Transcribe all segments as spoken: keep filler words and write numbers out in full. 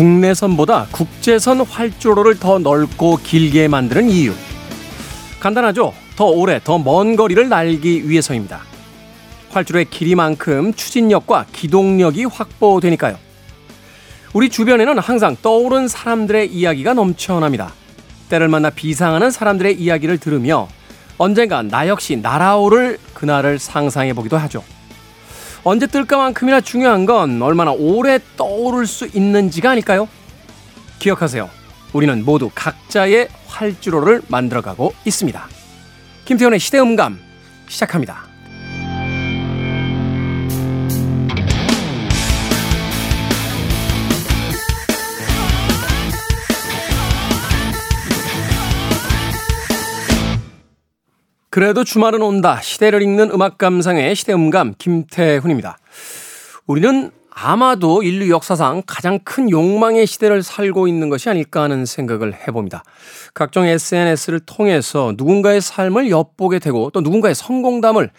국내선보다 국제선 활주로를 더 넓고 길게 만드는 이유. 간단하죠? 더 오래, 더 먼 거리를 날기 위해서입니다. 활주로의 길이만큼 추진력과 기동력이 확보되니까요. 우리 주변에는 항상 떠오른 사람들의 이야기가 넘쳐납니다. 때를 만나 비상하는 사람들의 이야기를 들으며 언젠가 나 역시 날아오를 그날을 상상해보기도 하죠. 언제 뜰까만큼이나 중요한 건 얼마나 오래 떠오를 수 있는지가 아닐까요? 기억하세요. 우리는 모두 각자의 활주로를 만들어가고 있습니다. 김태훈의 시대음감 시작합니다. 그래도 주말은 온다. 시대를 읽는 음악 감상의 시대음감 김태훈입니다. 우리는 아마도 인류 역사상 가장 큰 욕망의 시대를 살고 있는 것이 아닐까 하는 생각을 해봅니다. 각종 에스엔에스를 통해서 누군가의 삶을 엿보게 되고 또 누군가의 성공담을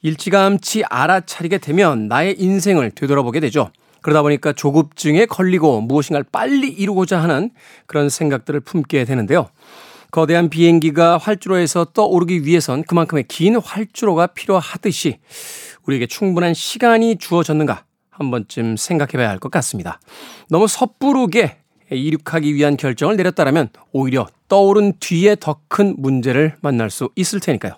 일찌감치 알아차리게 되면 나의 인생을 되돌아보게 되죠. 그러다 보니까 조급증에 걸리고 무엇인가를 빨리 이루고자 하는 그런 생각들을 품게 되는데요. 거대한 비행기가 활주로에서 떠오르기 위해선 그만큼의 긴 활주로가 필요하듯이 우리에게 충분한 시간이 주어졌는가 한 번쯤 생각해봐야 할 것 같습니다. 너무 섣부르게 이륙하기 위한 결정을 내렸다라면 오히려 떠오른 뒤에 더 큰 문제를 만날 수 있을 테니까요.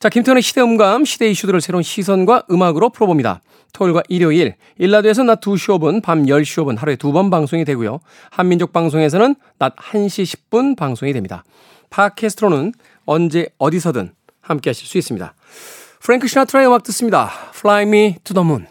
자, 김태훈의 시대음감, 시대 이슈들을 새로운 시선과 음악으로 풀어봅니다. 토요일과 일요일, 일라디오에서 낮 두 시 오 분, 밤 열 시 오 분 하루에 두 번 방송이 되고요. 한민족 방송에서는 낮 한 시 십 분 방송이 됩니다. 팟캐스트로는 언제 어디서든 함께 하실 수 있습니다. 프랭크 시나트라의 음악 듣습니다. Fly me to the moon.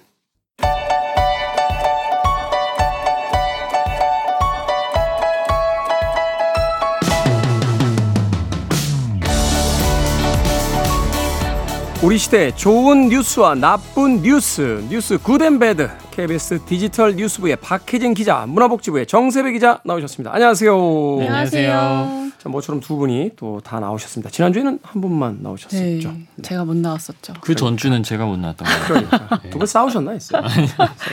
우리 시대 좋은 뉴스와 나쁜 뉴스, 뉴스 굿앤배드, 케이비에스 디지털 뉴스부의 박혜진 기자, 문화복지부의 정새배 기자 나오셨습니다. 안녕하세요. 네, 안녕하세요. 자, 모처럼 두 분이 또 다 나오셨습니다. 지난주에는 한 분만 나오셨었죠. 네, 네. 제가 못 나왔었죠. 그 그러니까. 전주는 제가 못 나왔던 거예요. 그러니까. 네. 두 분 싸우셨나 했어요.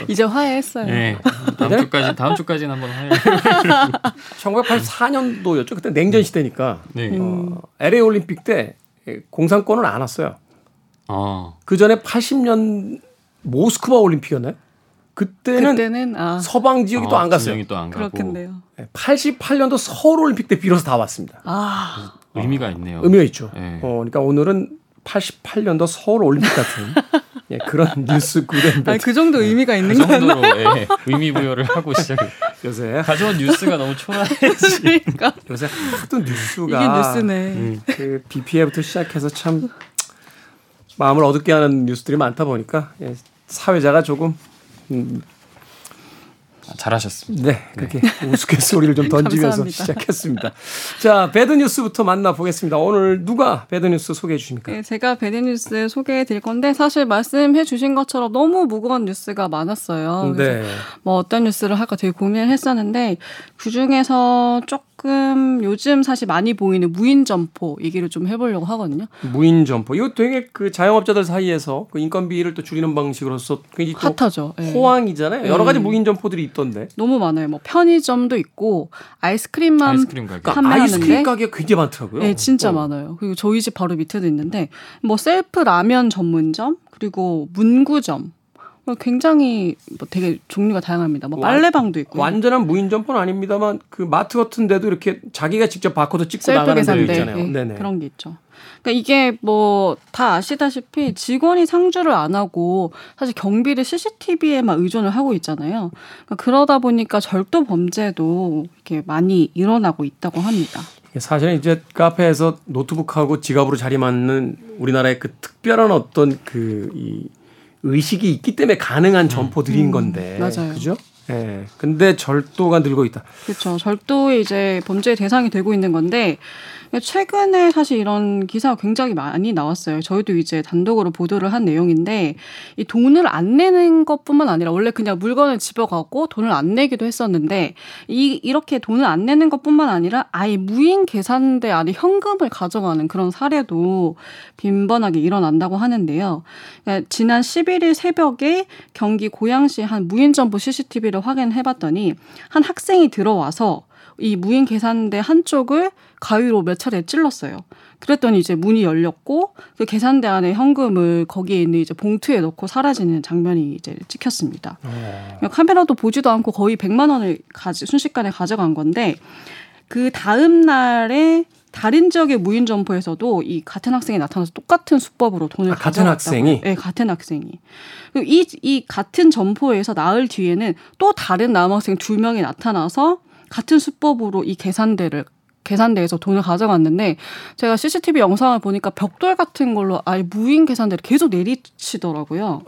이제 화해했어요. 네. 다음 주까지, 다음 주까지는 한번 화해. 천구백팔십사 년도였죠. 그때 냉전 시대니까. 네. 어, 엘에이 올림픽 때 공산권은 안 왔어요. 아. 그 전에 팔십 년 모스크바 올림픽이었나요? 그때는, 그때는 아. 서방 지역이 아, 또 안 갔어요. 또 안 그렇겠네요. 팔십팔 년도 서울 올림픽 때 비로소 다 왔습니다. 아. 어, 의미가 있네요. 의미가 있죠. 네. 어, 그러니까 오늘은 팔십팔 년도 서울 올림픽 같은 예, 그런 뉴스 구랜드. 그 정도 의미가 있는 거예요. 그 정도로 예, 의미 부여를 하고 시작해요. 요새 가져온 뉴스가 너무 초라해지. 그러니까. 요새 또 뉴스가 이게 뉴스네. 음. 그 비피에이부터 시작해서 참. 마음을 어둡게 하는 뉴스들이 많다 보니까 예, 사회자가 조금 음, 잘하셨습니다. 네, 그렇게 네. 우스갯소리를 좀 던지면서 시작했습니다. 자, 배드뉴스부터 만나보겠습니다. 오늘 누가 배드뉴스 소개해 주십니까? 네, 제가 배드뉴스 소개해 드릴 건데 사실 말씀해 주신 것처럼 너무 무거운 뉴스가 많았어요. 네. 뭐 어떤 뉴스를 할까 되게 고민을 했었는데 그중에서 조금 조금 요즘 사실 많이 보이는 무인점포 얘기를 좀 해보려고 하거든요. 무인점포. 이거 되게 그 자영업자들 사이에서 그 인건비를 또 줄이는 방식으로서 굉장히 핫하죠. 예. 호황이잖아요. 여러 가지 예. 무인점포들이 있던데. 너무 많아요. 뭐 편의점도 있고 아이스크림만 아이스크림 가게. 판매하는데. 아이스크림 가게가 굉장히 많더라고요. 네. 진짜 어. 많아요. 그리고 저희 집 바로 밑에도 있는데 뭐 셀프 라면 전문점 그리고 문구점. 굉장히 뭐 되게 종류가 다양합니다. 뭐 빨래방도 있고. 완전한 무인점포는 아닙니다만 그 마트 같은 데도 이렇게 자기가 직접 바코드 찍고 나가는 데도 있잖아요. 네. 네네. 그런 게 있죠. 그러니까 이게 뭐 다 아시다시피 직원이 상주를 안 하고 사실 경비를 씨씨티비에만 의존을 하고 있잖아요. 그러니까 그러다 보니까 절도 범죄도 이렇게 많이 일어나고 있다고 합니다. 사실은 이제 카페에서 노트북하고 지갑으로 자리맞는 우리나라의 그 특별한 어떤 그 이 의식이 있기 때문에 가능한 점포들인 음, 건데. 맞아요. 그죠? 예. 네. 근데 절도가 늘고 있다. 그렇죠. 절도의 이제 범죄의 대상이 되고 있는 건데, 최근에 사실 이런 기사가 굉장히 많이 나왔어요. 저희도 이제 단독으로 보도를 한 내용인데, 이 돈을 안 내는 것뿐만 아니라, 원래 그냥 물건을 집어가고 돈을 안 내기도 했었는데, 이, 이렇게 돈을 안 내는 것뿐만 아니라, 아예 무인 계산대 안에 현금을 가져가는 그런 사례도 빈번하게 일어난다고 하는데요. 그러니까 지난 십일 일 새벽에 경기 고양시 한 무인점포 씨씨티비를 사실을 확인해봤더니 한 학생이 들어와서 이 무인 계산대 한쪽을 가위로 몇 차례 찔렀어요. 그랬더니 이제 문이 열렸고 그 계산대 안에 현금을 거기에 있는 이제 봉투에 넣고 사라지는 장면이 이제 찍혔습니다. 오. 카메라도 보지도 않고 거의 백만 원을 가지, 순식간에 가져간 건데 그 다음 날에 다른 지역의 무인 점포에서도 이 같은 학생이 나타나서 똑같은 수법으로 돈을 아, 가져갔다고. 같은 학생이? 네, 같은 학생이. 이, 이 같은 점포에서 나흘 뒤에는 또 다른 남학생 두 명이 나타나서 같은 수법으로 이 계산대를 계산대에서 돈을 가져갔는데 제가 씨씨티비 영상을 보니까 벽돌 같은 걸로 아예 무인 계산대를 계속 내리치더라고요.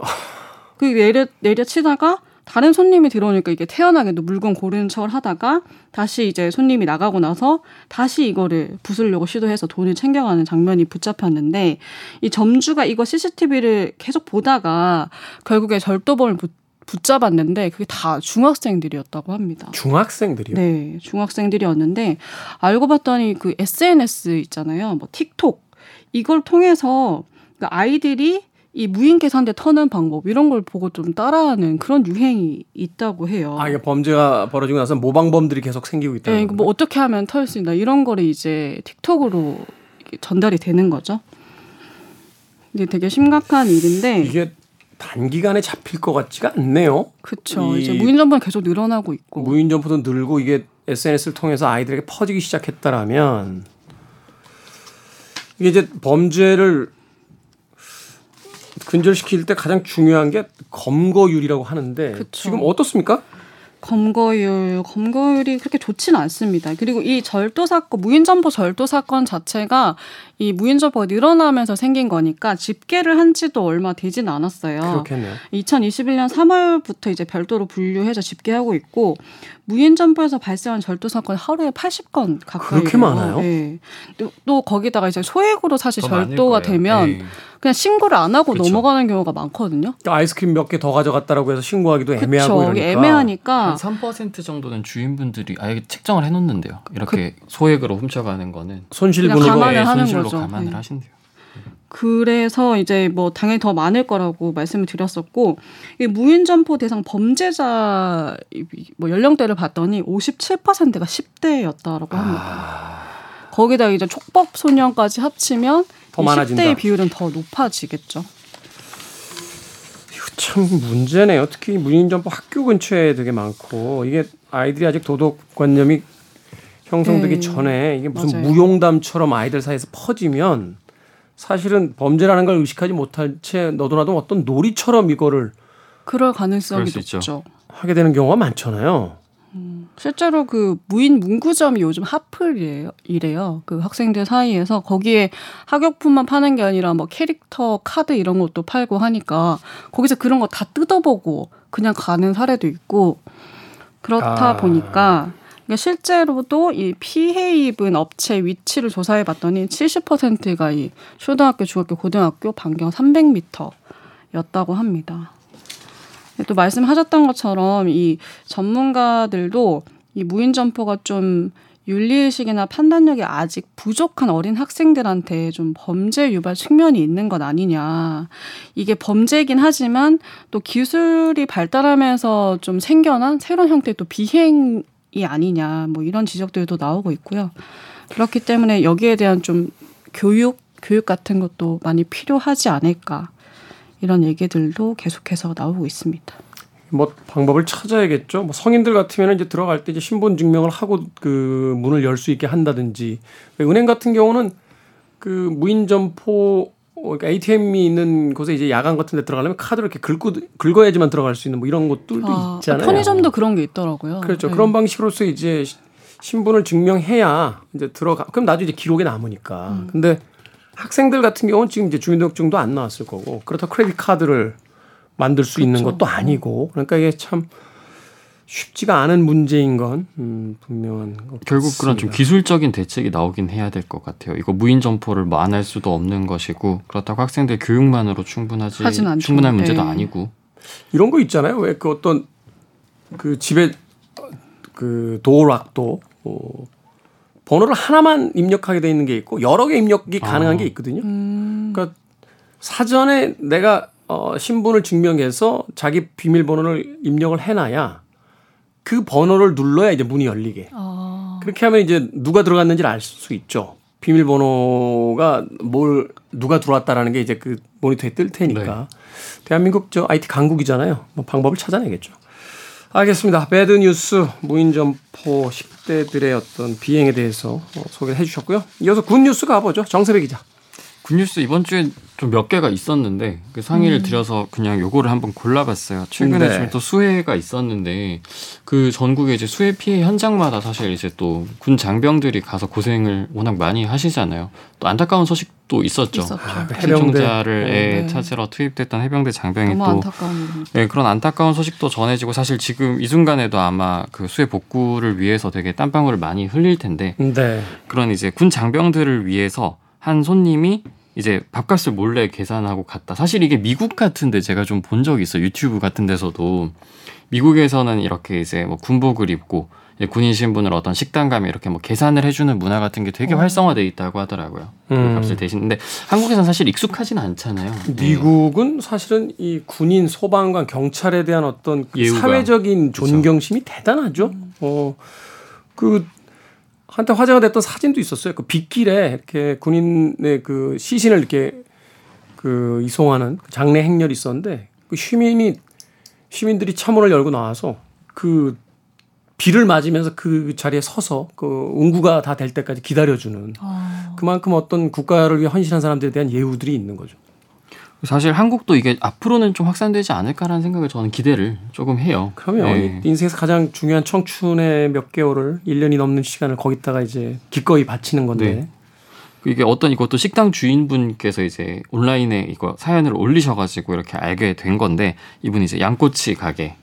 그 내려 내려치다가 다른 손님이 들어오니까 이게 태연하게도 물건 고르는 척을 하다가 다시 이제 손님이 나가고 나서 다시 이거를 부수려고 시도해서 돈을 챙겨가는 장면이 붙잡혔는데 이 점주가 이거 씨씨티비를 계속 보다가 결국에 절도범을 붙잡았는데 그게 다 중학생들이었다고 합니다. 중학생들이요? 네, 중학생들이었는데 알고 봤더니 그 에스엔에스 있잖아요, 뭐 틱톡 이걸 통해서 그 아이들이 이 무인 계산대 터는 방법 이런 걸 보고 좀 따라하는 그런 유행이 있다고 해요. 아, 이게 범죄가 벌어지고 나서 모방범들이 계속 생기고 있다는. 네, 이거 뭐 어떻게 하면 털 수 있나 이런 거를 이제 틱톡으로 전달이 되는 거죠. 이게 되게 심각한 일인데. 이게 단기간에 잡힐 것 같지가 않네요. 그렇죠. 이제 무인점포는 계속 늘어나고 있고. 무인점포도 늘고 이게 에스엔에스를 통해서 아이들에게 퍼지기 시작했다라면 이게 이제 범죄를 근절시킬 때 가장 중요한 게 검거율이라고 하는데 그쵸. 지금 어떻습니까? 검거율, 검거율이 그렇게 좋지는 않습니다. 그리고 이 절도 사건, 무인점포 절도 사건 자체가 이 무인점포가 늘어나면서 생긴 거니까 집계를 한 지도 얼마 되진 않았어요. 그렇겠네요. 이천이십일 년 삼월부터 이제 별도로 분류해서 집계하고 있고 무인점포에서 발생한 절도 사건 하루에 팔십 건 가까이. 그렇게 많아요? 네. 또, 또 거기다가 이제 소액으로 사실 절도가 되면 에이. 그냥 신고를 안 하고 그렇죠. 넘어가는 경우가 많거든요. 그러니까 아이스크림 몇 개 더 가져갔다라고 해서 신고하기도 그렇죠. 애매하고 이러니까. 애매하니까. 한 삼 퍼센트 정도는 주인분들이 아예 책정을 해놓는데요. 이렇게 그, 소액으로 훔쳐가는 거는. 손실보는 거에 손실로 거죠. 감안을 네. 하신대요. 그래서 이제 뭐 당연히 더 많을 거라고 말씀을 드렸었고 이 무인점포 대상 범죄자 뭐 연령대를 봤더니 오십칠 퍼센트가 십 대였다라고 합니다. 아... 거기다 이제 촉법 소년까지 합치면 더 많아진다. 십 대의 비율은 더 높아지겠죠. 이거 참 문제네요. 특히 무인점포 학교 근처에 되게 많고 이게 아이들이 아직 도덕관념이 형성되기 네. 전에 이게 무슨 맞아요. 무용담처럼 아이들 사이에서 퍼지면 사실은 범죄라는 걸 의식하지 못한 채 너도나도 어떤 놀이처럼 이거를 그럴 가능성이 높죠. 하게 되는 경우가 많잖아요. 음, 실제로 그 무인 문구점이 요즘 핫플이래요. 그 학생들 사이에서 거기에 학용품만 파는 게 아니라 뭐 캐릭터, 카드 이런 것도 팔고 하니까 거기서 그런 거 다 뜯어보고 그냥 가는 사례도 있고 그렇다 아. 보니까 실제로도 이 피해 입은 업체 위치를 조사해봤더니 칠십 퍼센트가 이 초등학교, 중학교, 고등학교 반경 삼백 미터였다고 합니다. 또 말씀하셨던 것처럼 이 전문가들도 이 무인점포가 좀 윤리의식이나 판단력이 아직 부족한 어린 학생들한테 좀 범죄 유발 측면이 있는 것 아니냐. 이게 범죄이긴 하지만 또 기술이 발달하면서 좀 생겨난 새로운 형태의 또 비행 이 아니냐 뭐 이런 지적들도 나오고 있고요. 그렇기 때문에 여기에 대한 좀 교육 교육 같은 것도 많이 필요하지 않을까 이런 얘기들도 계속해서 나오고 있습니다. 뭐 방법을 찾아야겠죠. 뭐 성인들 같으면 이제 들어갈 때 이제 신분 증명을 하고 그 문을 열 수 있게 한다든지 은행 같은 경우는 그 무인점포 그러니까 에이티엠이 있는 곳에 이제 야간 같은 데 들어가려면 카드를 이렇게 긁고, 긁어야지만 들어갈 수 있는 뭐 이런 것들도 아, 있잖아요. 편의점도 그런 게 있더라고요. 그렇죠. 네. 그런 방식으로서 이제 신분을 증명해야 이제 들어가. 그럼 나도 이제 기록에 남으니까. 음. 근데 학생들 같은 경우는 지금 이제 주민등록증도 안 나왔을 거고 그렇다고 크레딧 카드를 만들 수 그렇죠. 있는 것도 아니고 그러니까 이게 참 쉽지가 않은 문제인 건 음, 분명한 것 결국 같습니다. 그런 좀 기술적인 대책이 나오긴 해야 될 것 같아요. 이거 무인 점포를 만할 수도 없는 것이고 그렇다고 학생들 교육만으로 충분하지 충분한 문제도 네. 아니고 이런 거 있잖아요. 왜 그 어떤 그 집에 그 도어 락도 어, 번호를 하나만 입력하게 돼 있는 게 있고 여러 개 입력이 가능한 아. 게 있거든요. 음. 그러니까 사전에 내가 어, 신분을 증명해서 자기 비밀번호를 입력을 해놔야 그 번호를 눌러야 이제 문이 열리게. 어. 그렇게 하면 이제 누가 들어갔는지를 알 수 있죠. 비밀번호가 뭘 누가 들어왔다라는 게 이제 그 모니터에 뜰 테니까. 네. 대한민국 저 아이티 강국이잖아요. 뭐 방법을 찾아내겠죠. 알겠습니다. 배드뉴스 무인점포 십 대들의 어떤 비행에 대해서 소개를 해주셨고요. 이어서 굿뉴스 가보죠. 정새배 기자. 굿뉴스 이번 주에 좀 몇 개가 있었는데 그 상의를 음. 드려서 그냥 요거를 한번 골라봤어요. 최근에 네. 좀 또 수해가 있었는데 그 전국의 이제 수해 피해 현장마다 사실 이제 또 군 장병들이 가서 고생을 워낙 많이 하시잖아요. 또 안타까운 소식도 있었죠. 아, 신청자를 네. 예, 찾으러 투입됐던 해병대 장병이 너무 또 안타까운 예, 그런 안타까운 소식도 전해지고 사실 지금 이 순간에도 아마 그 수해 복구를 위해서 되게 땀방울을 많이 흘릴 텐데 네. 그런 이제 군 장병들을 위해서 한 손님이 이제 밥값을 몰래 계산하고 갔다. 사실 이게 미국 같은데 제가 좀 본 적이 있어요. 유튜브 같은 데서도. 미국에서는 이렇게 이제 뭐 군복을 입고 군인 신분을 어떤 식당 가면 이렇게 뭐 계산을 해주는 문화 같은 게 되게 활성화되어 있다고 하더라고요. 음. 그 값을 대신. 근데 한국에서는 사실 익숙하진 않잖아요. 미국은 사실은 이 군인, 소방관, 경찰에 대한 어떤 예우가. 사회적인 존경심이 그렇죠. 대단하죠. 어, 그 한때 화제가 됐던 사진도 있었어요. 그 빗길에 이렇게 군인의 그 시신을 이렇게 그 이송하는 장례 행렬이 있었는데 그 시민이 시민들이 차문을 열고 나와서 그 비를 맞으면서 그 자리에 서서 그 운구가 다 될 때까지 기다려주는 그만큼 어떤 국가를 위해 헌신한 사람들에 대한 예우들이 있는 거죠. 사실 한국도 이게 앞으로는 좀 확산되지 않을까라는 생각을 저는 기대를 조금 해요. 그럼요. 네. 인생에서 가장 중요한 청춘의 몇 개월을 일 년이 넘는 시간을 거기다가 이제 기꺼이 바치는 건데. 네. 이게 어떤 이것도 식당 주인분께서 이제 온라인에 이거 사연을 올리셔가지고 이렇게 알게 된 건데 이분이 이제 양꼬치 가게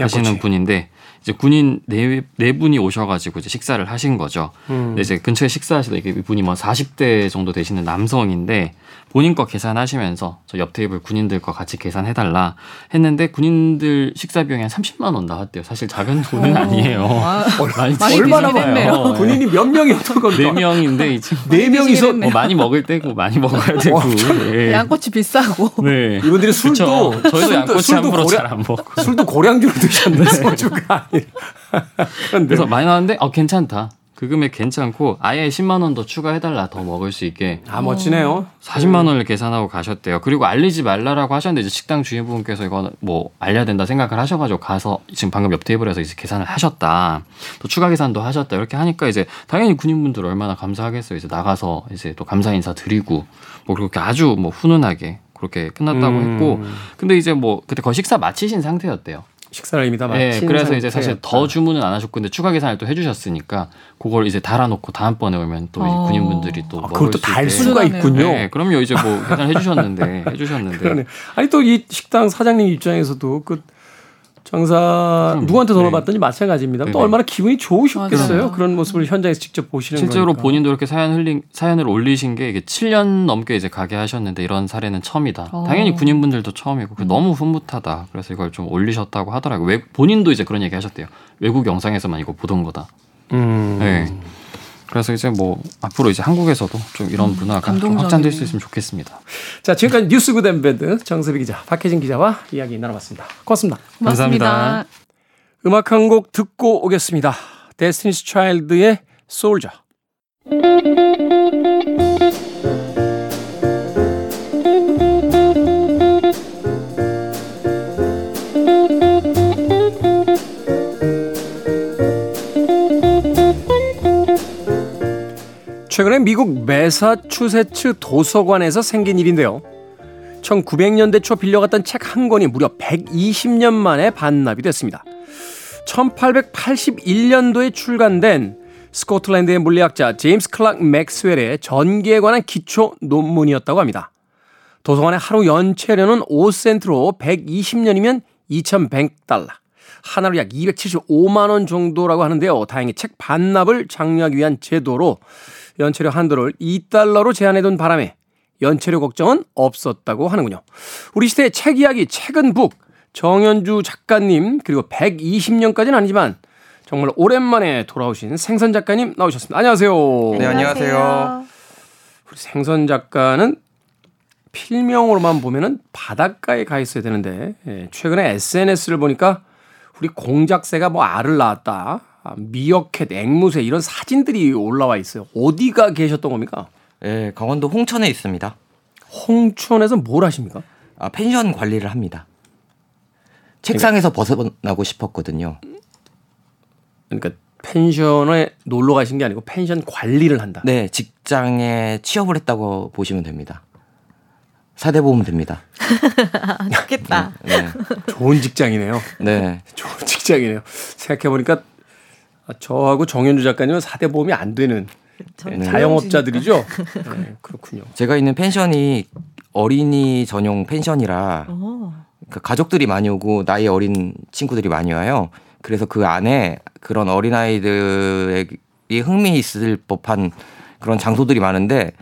양꼬치. 하시는 분인데 이제 군인 네, 네 분이 오셔가지고 이제 식사를 하신 거죠. 음. 근데 이제 근처에 식사하시다 이게 이분이 뭐 사십 대 정도 되시는 남성인데. 본인 거 계산하시면서 저 옆 테이블 군인들 거 같이 계산해달라 했는데 군인들 식사 비용이 한 삼십만 원 나왔대요. 사실 작은 돈은 아니에요. 아, 많이 얼마나 봐요. 군인이 몇 명이었던 건데. 네 명인데 이제 네 명이서 뭐 많이 먹을 때고 많이 먹어야 되고. 예. 양꼬치 비싸고. 네. 이분들이 술도 그쵸. 저희도 양꼬치 함부로 잘 안 먹고. 술도 고량주로 드셨는데 소주가 아니라. 그래서 많이 나왔는데 어 괜찮다. 그 금액 괜찮고 아예 십만 원 더 추가해달라 더 먹을 수 있게. 아 멋지네요. 사십만 원을 계산하고 가셨대요. 그리고 알리지 말라라고 하셨는데 이제 식당 주인분께서 이거 뭐 알려야 된다 생각을 하셔가지고 가서 지금 방금 옆 테이블에서 이제 계산을 하셨다. 또 추가 계산도 하셨다. 이렇게 하니까 이제 당연히 군인분들 얼마나 감사하겠어요. 이제 나가서 이제 또 감사 인사 드리고 뭐 그렇게 아주 뭐 훈훈하게 그렇게 끝났다고 음. 했고. 근데 이제 뭐 그때 거의 식사 마치신 상태였대요. 식사를 이미 다 마친 네, 그래서 상태였다. 이제 사실 더 주문은 안 하셨고 근데 추가 계산을 또 해주셨으니까 그걸 이제 달아놓고 다음번에 오면 또 어. 군인분들이 또 아, 먹을 그것도 달 수가 있군요. 네, 그럼요. 이제 뭐 계산 해주셨는데 해주셨는데. 그러네. 아니 또 이 식당 사장님 입장에서도 그 장사 누구한테 돈을 네. 받든지 마찬가지입니다. 네네. 또 얼마나 기분이 좋으셨겠어요. 맞아요. 그런 모습을 현장에서 직접 보시는 실제로 거니까. 본인도 이렇게 사연 흘린, 사연을 올리신 게 이게 칠 년 넘게 이제 가게 하셨는데 이런 사례는 처음이다. 오. 당연히 군인분들도 처음이고 음. 너무 흐뭇하다. 그래서 이걸 좀 올리셨다고 하더라고요. 외, 본인도 이제 그런 얘기 하셨대요. 외국 영상에서만 이거 보던 거다. 음. 네. 그래서 이제 뭐 앞으로 이제 한국에서도 좀 이런 음, 문화가 좀 확산될 수 있으면 좋겠습니다. 자 지금까지 뉴스 굿앤배드 정세비 기자, 박혜진 기자와 이야기 나눠봤습니다. 고맙습니다. 고맙습니다. 감사합니다. 음악 한 곡 듣고 오겠습니다. 데스티니스 차일드의 솔저. 최근에 미국 매사추세츠 도서관에서 생긴 일인데요. 천구백 년대 초 빌려갔던 책 한 권이 무려 백이십 년 만에 반납이 됐습니다. 천팔백팔십일 년도에 출간된 스코틀랜드의 물리학자 제임스 클락 맥스웰의 전기에 관한 기초 논문이었다고 합니다. 도서관의 하루 연체료는 오 센트로 백이십 년이면 이천백 달러. 하나로 약 이백칠십오만 원 정도라고 하는데요. 다행히 책 반납을 장려하기 위한 제도로 연체료 한도를 이 달러로 제한해둔 바람에 연체료 걱정은 없었다고 하는군요. 우리 시대의 책 이야기 책은 북 정연주 작가님 그리고 백이십 년까지는 아니지만 정말 오랜만에 돌아오신 생선 작가님 나오셨습니다. 안녕하세요. 네, 안녕하세요. 우리 생선 작가는 필명으로만 보면은 바닷가에 가 있어야 되는데 예, 최근에 에스엔에스를 보니까 우리 공작새가 뭐 알을 낳았다, 미어캣, 앵무새 이런 사진들이 올라와 있어요. 어디가 계셨던 겁니까? 예, 강원도 홍천에 있습니다. 홍천에서 뭘 하십니까? 아, 펜션 관리를 합니다. 책상에서 그러니까, 벗어나고 싶었거든요. 그러니까 펜션에 놀러 가신 게 아니고 펜션 관리를 한다. 네, 직장에 취업을 했다고 보시면 됩니다. 사대 보험 됩니다. 좋겠다. 네, 네. 좋은 직장이네요. 네, 좋은 직장이네요. 생각해 보니까 저하고 정연주 작가님은 사대 보험이 안 되는 자영업자들이죠. 네, 그렇군요. 제가 있는 펜션이 어린이 전용 펜션이라 그러니까 가족들이 많이 오고 나이 어린 친구들이 많이 와요. 그래서 그 안에 그런 어린아이들의 흥미 있을 법한 그런 장소들이 많은데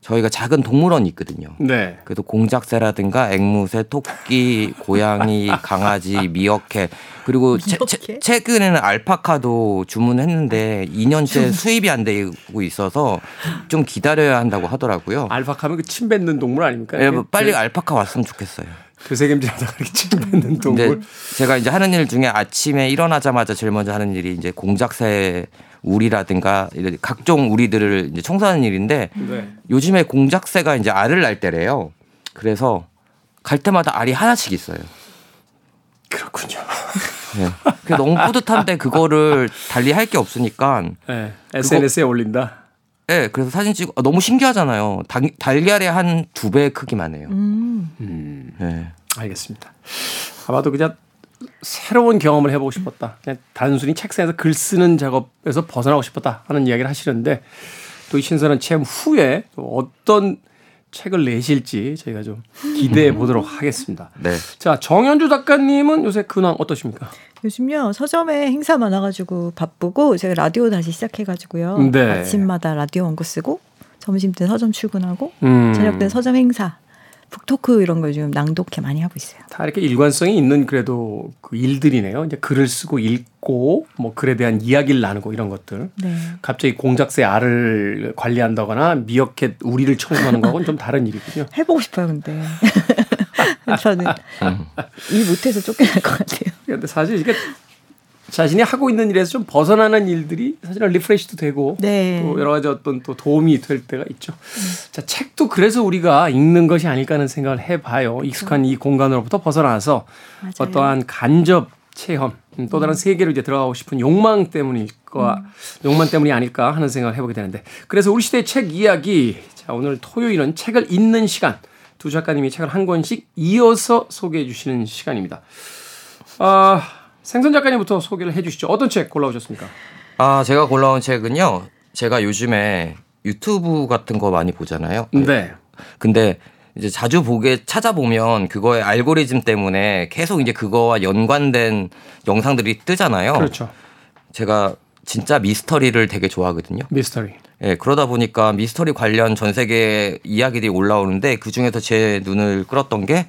저희가 작은 동물원이 있거든요. 네. 그래도 공작새라든가 앵무새, 토끼, 고양이, 강아지, 미어캣 그리고 미어캣? 채, 채, 최근에는 알파카도 주문했는데 이 년째 수입이 안 되고 있어서 좀 기다려야 한다고 하더라고요. 알파카면 그 침 뱉는 동물 아닙니까? 네, 빨리 알파카 왔으면 좋겠어요. 되새김질하다가 이렇게 침뱉는 동물. 제가 이제 하는 일 중에 아침에 일어나자마자 제일 먼저 하는 일이 이제 공작새 우리라든가 이런 각종 우리들을 이제 청소하는 일인데 네. 요즘에 공작새가 이제 알을 낳을 때래요. 그래서 갈 때마다 알이 하나씩 있어요. 그렇군요. 네. 너무 뿌듯한데 그거를 달리 할 게 없으니까 네. 에스엔에스에 그거... 올린다. 네, 그래서 사진 찍고 아, 너무 신기하잖아요. 달, 달걀의 한 두 배 크기만 해요. 음. 음. 네. 알겠습니다. 아마도 그냥 새로운 경험을 해보고 싶었다. 그냥 단순히 책상에서 글 쓰는 작업에서 벗어나고 싶었다 하는 이야기를 하시는데 또 이 신선한 체험 후에 또 어떤 책을 내실지 저희가 좀 기대해 보도록 하겠습니다. 네. 자, 정연주 작가님은 요새 근황 어떠십니까? 요즘요 서점에 행사 많아가지고 바쁘고 제가 라디오 다시 시작해가지고요. 네. 아침마다 라디오 원고 쓰고 점심 때 서점 출근하고 음. 저녁 때 서점 행사, 북토크 이런 걸 지금 낭독해 많이 하고 있어요. 다 이렇게 일관성이 있는 그래도 그 일들이네요. 이제 글을 쓰고 읽고 뭐 글에 대한 이야기를 나누고 이런 것들. 네. 갑자기 공작새 알을 관리한다거나 미어캣 우리를 청소하는 거하고는 좀 다른 일이군요. 해보고 싶어요, 근데. 저는 일 못해서 쫓겨날 것 같아요. 근데 사실 이게 자신이 하고 있는 일에서 좀 벗어나는 일들이 사실은 리프레시도 되고 네. 또 여러 가지 어떤 또 도움이 될 때가 있죠. 음. 자, 책도 그래서 우리가 읽는 것이 아닐까 하는 생각을 해봐요. 그렇죠. 익숙한 이 공간으로부터 벗어나서 맞아요. 어떠한 간접 체험, 또 다른 음. 세계로 이제 들어가고 싶은 욕망 때문일까, 음. 욕망 때문이 아닐까 하는 생각을 해보게 되는데 그래서 우리 시대의 책 이야기. 자, 오늘 토요일은 책을 읽는 시간. 두 작가님이 책을 한 권씩 이어서 소개해 주시는 시간입니다. 아, 생선 작가님부터 소개를 해 주시죠. 어떤 책 골라오셨습니까? 아, 제가 골라온 책은요. 제가 요즘에 유튜브 같은 거 많이 보잖아요. 네. 근데 이제 자주 보게 찾아보면 그거의 알고리즘 때문에 계속 이제 그거와 연관된 영상들이 뜨잖아요. 그렇죠. 제가 진짜 미스터리를 되게 좋아하거든요. 미스터리. 예, 그러다 보니까 미스터리 관련 전 세계 이야기들이 올라오는데 그중에서 제 눈을 끌었던 게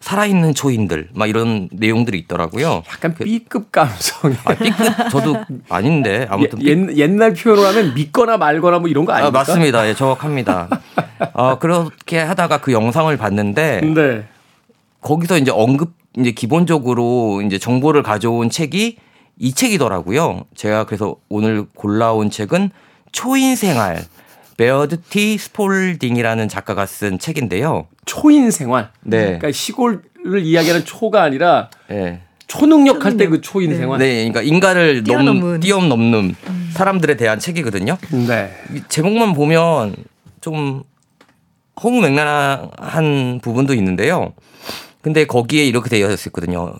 살아있는 초인들 막 이런 내용들이 있더라고요. 약간 B급 감성이. 아, B급 저도 아닌데 아무튼 예, 옛, 옛날 표현으로 하면 믿거나 말거나 뭐 이런 거 아닙니까? 아, 맞습니다. 예, 정확합니다. 어, 그렇게 하다가 그 영상을 봤는데 네. 거기서 이제 언급 이제 기본적으로 이제 정보를 가져온 책이 이 책이더라고요. 제가 그래서 오늘 골라온 책은 초인생활, 베어드티 스폴딩이라는 작가가 쓴 책인데요. 초인생활? 네. 그러니까 시골을 이야기하는 초가 아니라 네. 초능력 할 때 그 초인생활? 네. 네. 그러니까 인간을 뛰어넘는, 뛰어넘는 음. 사람들에 대한 책이거든요. 네. 제목만 보면 좀 허무맹랑한 부분도 있는데요. 근데 거기에 이렇게 되어 있었거든요.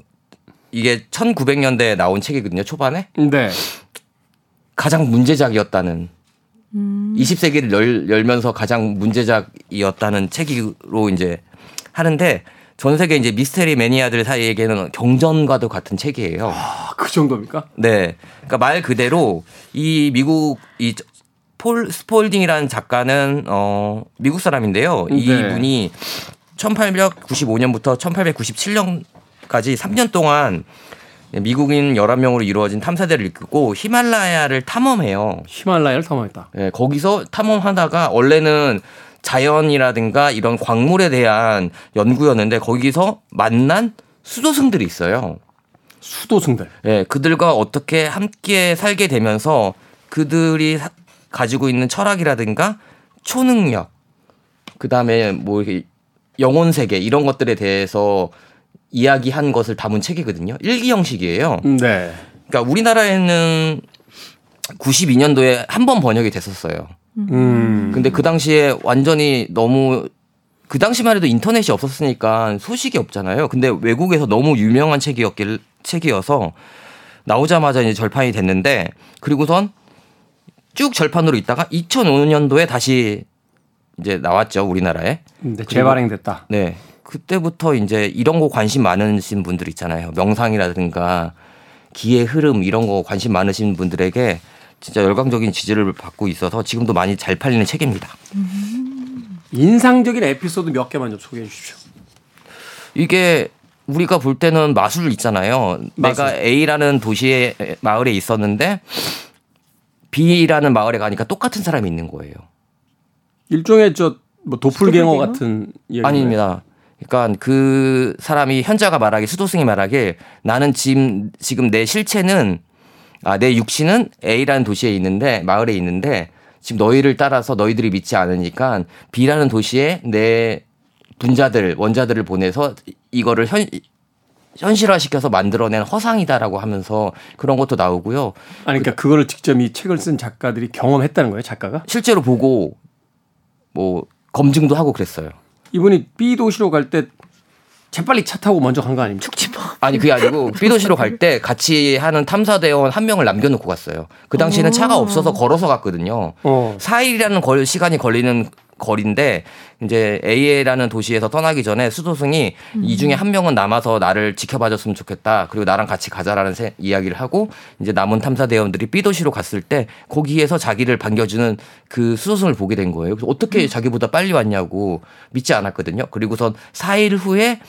이게 천구백 년대에 나온 책이거든요. 초반에. 네. 가장 문제작이었다는 음. 이십 세기를 열, 열면서 가장 문제작이었다는 책으로 이제 하는데 전 세계 이제 미스테리 매니아들 사이에게는 경전과도 같은 책이에요. 아, 그 정도입니까? 네. 그러니까 말 그대로 이 미국 이 폴 스폴딩이라는 작가는 어, 미국 사람인데요. 네. 이분이 천팔백구십오 년부터 천팔백구십칠 년까지 삼 년 동안 미국인 열한 명으로 이루어진 탐사대를 이끌고 히말라야를 탐험해요. 히말라야를 탐험했다. 네, 거기서 탐험하다가 원래는 자연이라든가 이런 광물에 대한 연구였는데 거기서 만난 수도승들이 있어요. 수도승들. 예, 그들과 어떻게 함께 살게 되면서 그들이 사, 가지고 있는 철학이라든가 초능력, 그 다음에 뭐 이렇게 영혼 세계 이런 것들에 대해서 이야기한 것을 담은 책이거든요. 일기 형식이에요. 네. 그러니까 우리나라에는 구십이 년도에 한 번 번역이 됐었어요. 음. 근데 그 당시에 완전히 너무 그 당시만 해도 인터넷이 없었으니까 소식이 없잖아요. 근데 외국에서 너무 유명한 책이었길 책이어서 나오자마자 이제 절판이 됐는데, 그리고선 쭉 절판으로 있다가 이천오 년도에 다시 이제 나왔죠, 우리나라에. 네, 재발행됐다. 네. 그때부터 이제 이런 거 관심 많으신 분들 있잖아요. 명상이라든가 기의 흐름 이런 거 관심 많으신 분들에게 진짜 열광적인 지지를 받고 있어서 지금도 많이 잘 팔리는 책입니다. 음. 인상적인 에피소드 몇 개만 좀 소개해 주십시오. 이게 우리가 볼 때는 마술 있잖아요. 마술. 내가 A라는 도시의 마을에 있었는데 B라는 마을에 가니까 똑같은 사람이 있는 거예요. 일종의 저 뭐 도플갱어 같은 얘기인가요? 아닙니다. 그러니까 그 사람이 현자가 말하기, 수도승이 말하기, 나는 지금 지금 내 실체는 아, 내 육신은 A라는 도시에 있는데, 마을에 있는데 지금 너희를 따라서 너희들이 믿지 않으니까 B라는 도시에 내 분자들, 원자들을 보내서 이거를 현 현실화시켜서 만들어낸 허상이다라고 하면서 그런 것도 나오고요. 아니, 그러니까 그, 그거를 직접 이 책을 쓴 작가들이 경험했다는 거예요, 작가가? 실제로 보고 뭐 검증도 하고 그랬어요. 이분이 B 도시로 갈 때 재빨리 차 타고 먼저 간 거 아닙니까? 죽지마. 아니, 그게 아니고 B 도시로 갈 때 같이 하는 탐사대원 한 명을 남겨놓고 갔어요. 그 당시에는 오. 차가 없어서 걸어서 갔거든요. 어. 사 일이라는 걸, 시간이 걸리는 거리인데 이제 A라는 도시에서 떠나기 전에 수도승이 음. 이 중에 한 명은 남아서 나를 지켜봐줬으면 좋겠다. 그리고 나랑 같이 가자라는 세, 이야기를 하고 이제 남은 탐사대원들이 B 도시로 갔을 때 거기에서 자기를 반겨주는 그 수도승을 보게 된 거예요. 그래서 어떻게 음. 자기보다 빨리 왔냐고 믿지 않았거든요. 그리고선 사 일 후에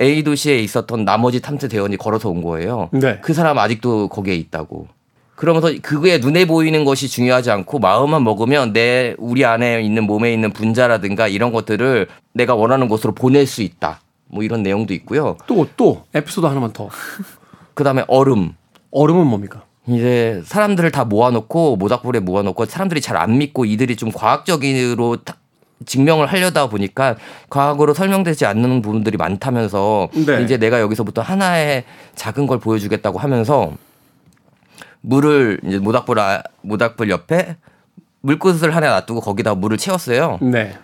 A 도시에 있었던 나머지 탐사대원이 걸어서 온 거예요. 네. 그 사람 아직도 거기에 있다고. 그러면서 그게 눈에 보이는 것이 중요하지 않고 마음만 먹으면 내 우리 안에 있는 몸에 있는 분자라든가 이런 것들을 내가 원하는 곳으로 보낼 수 있다. 뭐 이런 내용도 있고요. 또, 또 에피소드 하나만 더. 그다음에 얼음. 얼음은 뭡니까? 이제 사람들을 다 모아놓고 모닥불에 모아놓고 사람들이 잘 안 믿고 이들이 좀 과학적으로 증명을 하려다 보니까 과학으로 설명되지 않는 부분들이 많다면서 네. 이제 내가 여기서부터 하나의 작은 걸 보여주겠다고 하면서 물을 이제 모닥불 아, 모닥불 옆에 물그릇을 하나 놔두고 거기다 물을 채웠어요. 네.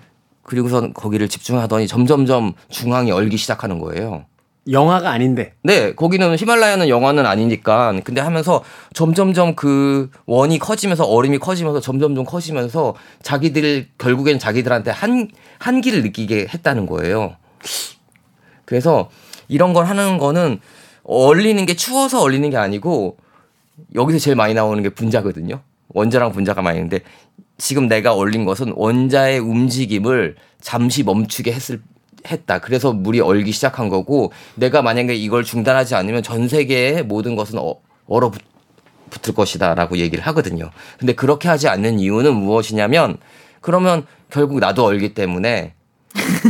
그리고선 거기를 집중하더니 점점점 중앙이 얼기 시작하는 거예요. 영화가 아닌데. 네, 거기는 히말라야는 영화는 아니니까. 근데 하면서 점점점 그 원이 커지면서 얼음이 커지면서 점점점 커지면서 자기들 결국엔 자기들한테 한 한기를 느끼게 했다는 거예요. 그래서 이런 걸 하는 거는 얼리는 게 추워서 얼리는 게 아니고. 여기서 제일 많이 나오는 게 분자거든요. 원자랑 분자가 많이 있는데 지금 내가 얼린 것은 원자의 움직임을 잠시 멈추게 했을, 했다. 그래서 물이 얼기 시작한 거고 내가 만약에 이걸 중단하지 않으면 전 세계의 모든 것은 어, 얼어붙을 것이다 라고 얘기를 하거든요. 근데 그렇게 하지 않는 이유는 무엇이냐면 그러면 결국 나도 얼기 때문에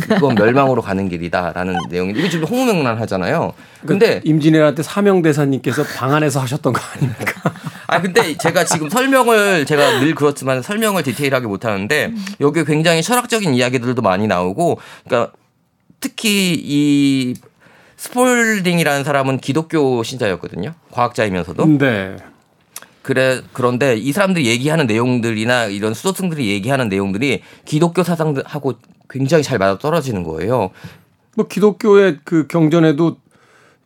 그건 멸망으로 가는 길이다라는 내용인데 이게 좀 홍문명랑하잖아요. 근데 임진왜란때 사명대사님께서 방 안에서 하셨던 거 아닙니까? 아 근데 제가 지금 설명을 제가 늘 그렇지만 설명을 디테일하게 못 하는데 여기 굉장히 철학적인 이야기들도 많이 나오고, 그러니까 특히 이 스폴딩이라는 사람은 기독교 신자였거든요. 과학자이면서도. 네. 그래, 그런데 이 사람들이 얘기하는 내용들이나 이런 수도승들이 얘기하는 내용들이 기독교 사상하고 굉장히 잘 맞아떨어지는 거예요. 뭐 기독교의 그 경전에도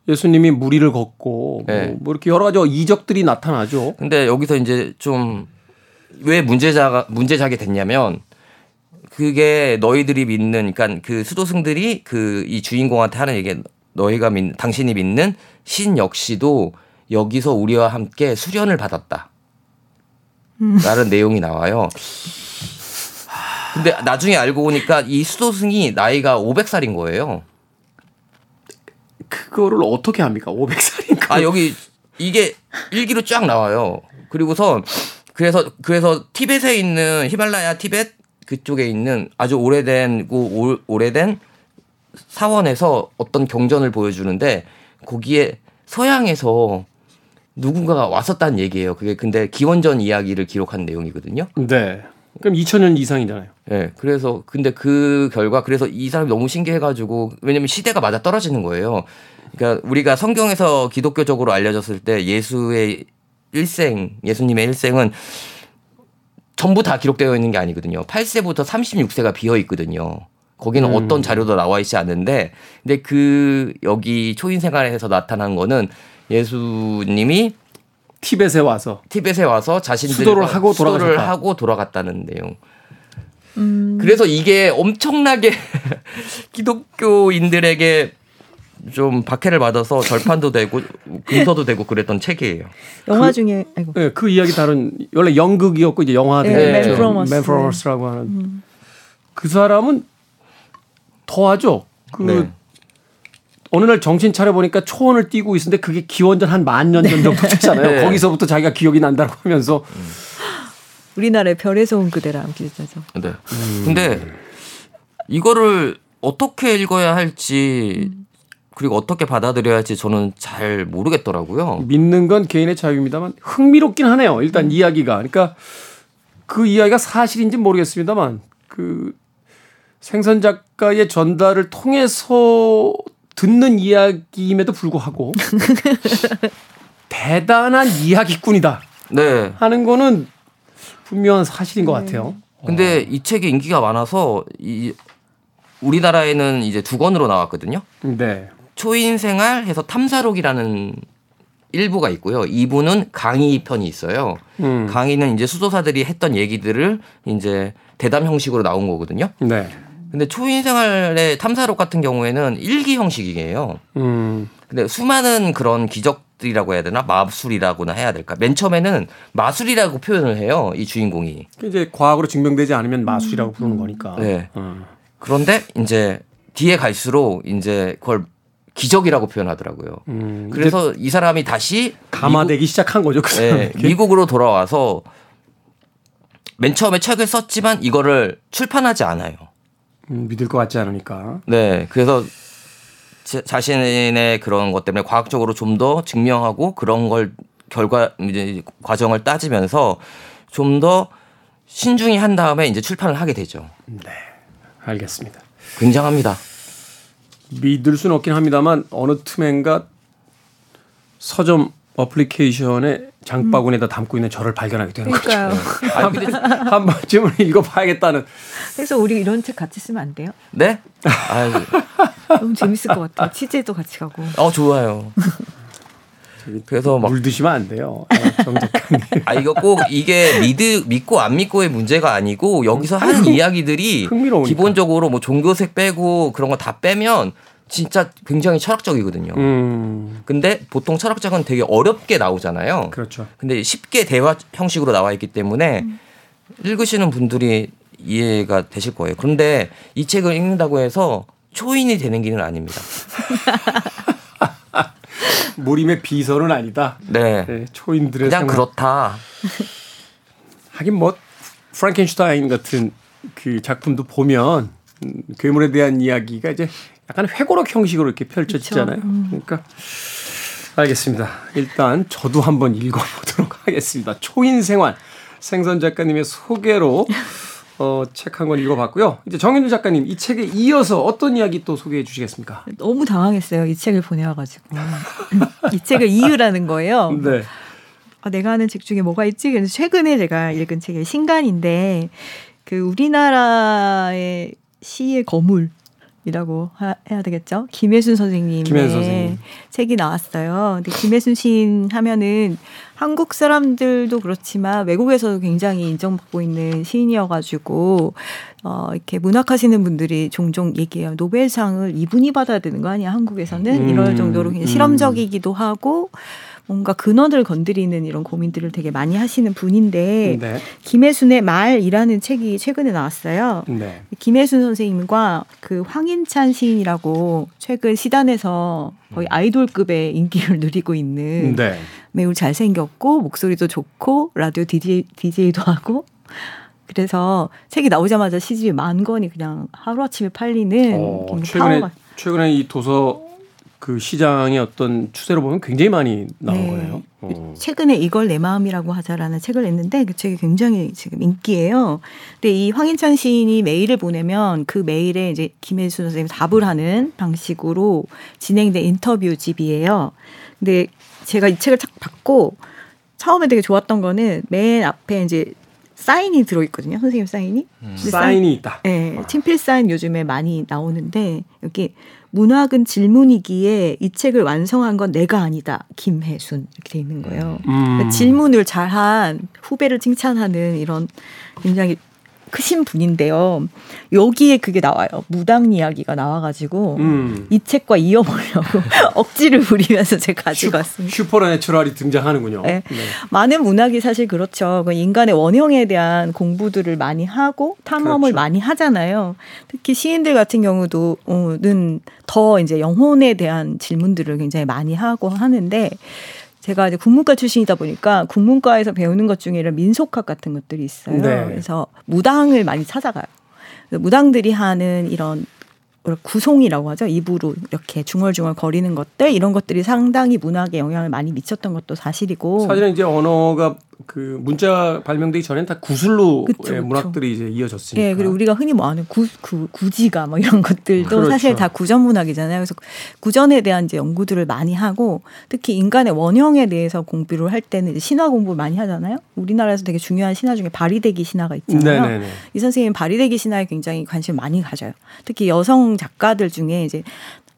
예수님이 무리를 걷고 네. 뭐, 뭐 이렇게 여러 가지 이적들이 나타나죠. 근데 여기서 이제 좀 왜 문제자가 문제작이 됐냐면 그게 너희들이 믿는, 그러니까 그 수도승들이 그 이 주인공한테 하는 얘기, 너희가 믿는, 당신이 믿는 신 역시도 여기서 우리와 함께 수련을 받았다. 음. 라는 내용이 나와요. 근데 나중에 알고 보니까 이 수도승이 나이가 오백 살인 거예요. 그거를 어떻게 합니까? 오백 살인가? 아, 여기 이게 일기로 쫙 나와요. 그리고서 그래서 그래서 티벳에 있는 히말라야 티벳 그쪽에 있는 아주 오래된 고 오래된 사원에서 어떤 경전을 보여주는데 거기에 서양에서 누군가가 왔었다는 얘기예요. 그게 근데 기원전 이야기를 기록한 내용이거든요. 네. 그럼 이천 년 이상이잖아요. 네. 그래서 근데 그 결과 그래서 이 사람이 너무 신기해가지고 왜냐면 시대가 맞아 떨어지는 거예요. 그러니까 우리가 성경에서 기독교적으로 알려졌을 때 예수의 일생, 예수님의 일생은 전부 다 기록되어 있는 게 아니거든요. 팔 세부터 삼십육 세가 비어 있거든요. 거기는 음. 어떤 자료도 나와 있지 않는데 근데 그 여기 초인생활에서 나타난 거는 예수님이 티벳에 와서 티벳에 와서 자신들이 수도를 하고 돌아갔다. 수도를 하고 돌아갔다는 내용. 음. 그래서 이게 엄청나게 기독교인들에게 좀 박해를 받아서 절판도 되고 금서도 되고 그랬던 책이에요. 영화 그, 중에 아이고. 네, 그 이야기 다른 원래 연극이었고 이제 영화들 맨 프로머스. 맨 프로머스라고 하는 음. 그 사람은 더하죠. 그 네. 어느 날 정신 차려 보니까 초원을 뛰고 있었는데 그게 기원전 한 만 년 전 정도 됐잖아요. 네. 거기서부터 자기가 기억이 난다고 하면서 음. 우리나라의 별에서 온 그대라 암기자죠. 네. 음. 근데 이거를 어떻게 읽어야 할지 음. 그리고 어떻게 받아들여야 할지 저는 잘 모르겠더라고요. 믿는 건 개인의 자유입니다만 흥미롭긴 하네요. 일단 음. 이야기가 그러니까 그 이야기가 사실인지는 모르겠습니다만 그 생선 작가의 전달을 통해서 듣는 이야기임에도 불구하고 대단한 이야기꾼이다. 네. 하는 거는 분명한 사실인 것 네. 같아요. 근데 이 책이 인기가 많아서 이 우리나라에는 이제 두 권으로 나왔거든요. 네. 초인생활 해서 탐사록이라는 일 부가 있고요. 이 부는 강의 편이 있어요. 음. 강의는 이제 수도사들이 했던 얘기들을 이제 대담 형식으로 나온 거거든요. 네. 근데 초인생활의 탐사록 같은 경우에는 일기 형식이에요. 음. 근데 수많은 그런 기적들이라고 해야 되나 마술이라고나 해야 될까. 맨 처음에는 마술이라고 표현을 해요. 이 주인공이. 이제 과학으로 증명되지 않으면 마술이라고 부르는 거니까. 네. 음. 그런데 이제 뒤에 갈수록 이제 그걸 기적이라고 표현하더라고요. 음. 그래서 이 사람이 다시 감화되기 미국, 시작한 거죠. 그 네, 미국으로 돌아와서 맨 처음에 책을 썼지만 이거를 출판하지 않아요. 음, 믿을 것 같지 않으니까. 네. 그래서 제, 자신의 그런 것 때문에 과학적으로 좀 더 증명하고 그런 걸 결과 이제 과정을 따지면서 좀 더 신중히 한 다음에 이제 출판을 하게 되죠. 네. 알겠습니다. 굉장합니다. 믿을 수는 없긴 합니다만 어느 틈엔가 서점 어플리케이션의 장바구니에다 담고 있는 저를 발견하게 되는 그러니까요. 거죠. 한, 한 번쯤은 읽어봐야겠다는. 그래서 우리 이런 책 같이 쓰면 안 돼요? 네? 너무 재밌을 것 같아요. 취재도 같이 가고. 어 좋아요. 그래서 막 물 드시면 안 돼요. 아, 이거 꼭 이게 믿으, 믿고 안 믿고의 문제가 아니고 여기서 하는 흥, 이야기들이 흥미로우니까. 기본적으로 뭐 종교색 빼고 그런 거 다 빼면 진짜 굉장히 철학적이거든요. 음. 근데 보통 철학적은 되게 어렵게 나오잖아요. 그렇죠. 근데 쉽게 대화 형식으로 나와 있기 때문에 음. 읽으시는 분들이 이해가 되실 거예요. 그런데 이 책을 읽는다고 해서 초인이 되는 길은 아닙니다. 모림의 비설은 아니다. 네, 네 초인들의 그냥 생활. 그렇다. 하긴 뭐 프랑켄슈타인 같은 그 작품도 보면 음, 괴물에 대한 이야기가 이제 약간 회고록 형식으로 이렇게 펼쳐지잖아요. 음. 그러니까 알겠습니다. 일단 저도 한번 읽어보도록 하겠습니다. 초인생활 생선 작가님의 소개로 어, 책 한 권 읽어봤고요. 이제 정연주 작가님 이 책에 이어서 어떤 이야기 또 소개해 주시겠습니까? 너무 당황했어요. 이 책을 보내와가지고 이 책을 이유라는 거예요. 네. 아, 내가 하는 책 중에 뭐가 있지? 그래서 최근에 제가 읽은 책이 신간인데 그 우리나라의 시의 거물. 이라고 하, 해야 되겠죠. 김혜순 선생님의 김혜순 선생님. 책이 나왔어요. 근데 김혜순 시인 하면은 한국 사람들도 그렇지만 외국에서도 굉장히 인정받고 있는 시인이어가지고 어, 이렇게 문학하시는 분들이 종종 얘기해요. 노벨상을 이분이 받아야 되는 거 아니야? 한국에서는 음, 이럴 정도로 그냥 실험적이기도 음. 하고 뭔가 근원을 건드리는 이런 고민들을 되게 많이 하시는 분인데 네. 김혜순의 말이라는 책이 최근에 나왔어요. 네. 김혜순 선생님과 그 황인찬 시인이라고 최근 시단에서 거의 아이돌급의 인기를 누리고 있는 네. 매우 잘생겼고 목소리도 좋고 라디오 디제이, 디제이도 하고 그래서 책이 나오자마자 시집이 만 권이 그냥 하루아침에 팔리는 어, 최근에, 최근에 이 도서 그 시장의 어떤 추세로 보면 굉장히 많이 나온 네. 거예요. 어. 최근에 이걸 내 마음이라고 하자라는 책을 냈는데 그 책이 굉장히 지금 인기예요. 근데 이 황인찬 시인이 메일을 보내면 그 메일에 이제 김혜순 선생님이 답을 하는 방식으로 진행된 인터뷰집이에요. 근데 제가 이 책을 딱 받고 처음에 되게 좋았던 거는 맨 앞에 이제 사인이 들어있거든요. 선생님 사인이. 음. 사인이 사인, 있다. 네, 친필 사인 요즘에 많이 나오는데 여기 문학은 질문이기에 이 책을 완성한 건 내가 아니다. 김혜순 이렇게 돼 있는 거예요. 음. 그러니까 질문을 잘한 후배를 칭찬하는 이런 굉장히 크신 분인데요. 여기에 그게 나와요. 무당 이야기가 나와가지고 음. 이 책과 이어보려고 억지를 부리면서 제가 가지고 왔습니다. 슈퍼내추럴이 등장하는군요. 네. 네. 많은 문학이 사실 그렇죠. 인간의 원형에 대한 공부들을 많이 하고 탐험을 그렇죠. 많이 하잖아요. 특히 시인들 같은 경우도 어, 는 더 이제 영혼에 대한 질문들을 굉장히 많이 하고 하는데 제가 이제 국문과 출신이다 보니까 국문과에서 배우는 것 중에 이런 민속학 같은 것들이 있어요. 네. 그래서 무당을 많이 찾아가요. 무당들이 하는 이런 구송이라고 하죠. 입으로 이렇게 중얼중얼 거리는 것들 이런 것들이 상당히 문학에 영향을 많이 미쳤던 것도 사실이고. 사실은 이제 언어가 그 문자 발명되기 전에는 다 구술로 그쵸, 그쵸. 문학들이 이제 이어졌으니까. 예, 그리고 우리가 흔히 뭐 아는 구, 구, 구지가 뭐 이런 것들도 그렇죠. 사실 다 구전 문학이잖아요. 그래서 구전에 대한 이제 연구들을 많이 하고 특히 인간의 원형에 대해서 공부를 할 때는 이제 신화 공부를 많이 하잖아요. 우리나라에서 되게 중요한 신화 중에 바리데기 신화가 있잖아요. 네네네. 이 선생님 바리데기 신화에 굉장히 관심을 많이 가져요. 특히 여성 작가들 중에 이제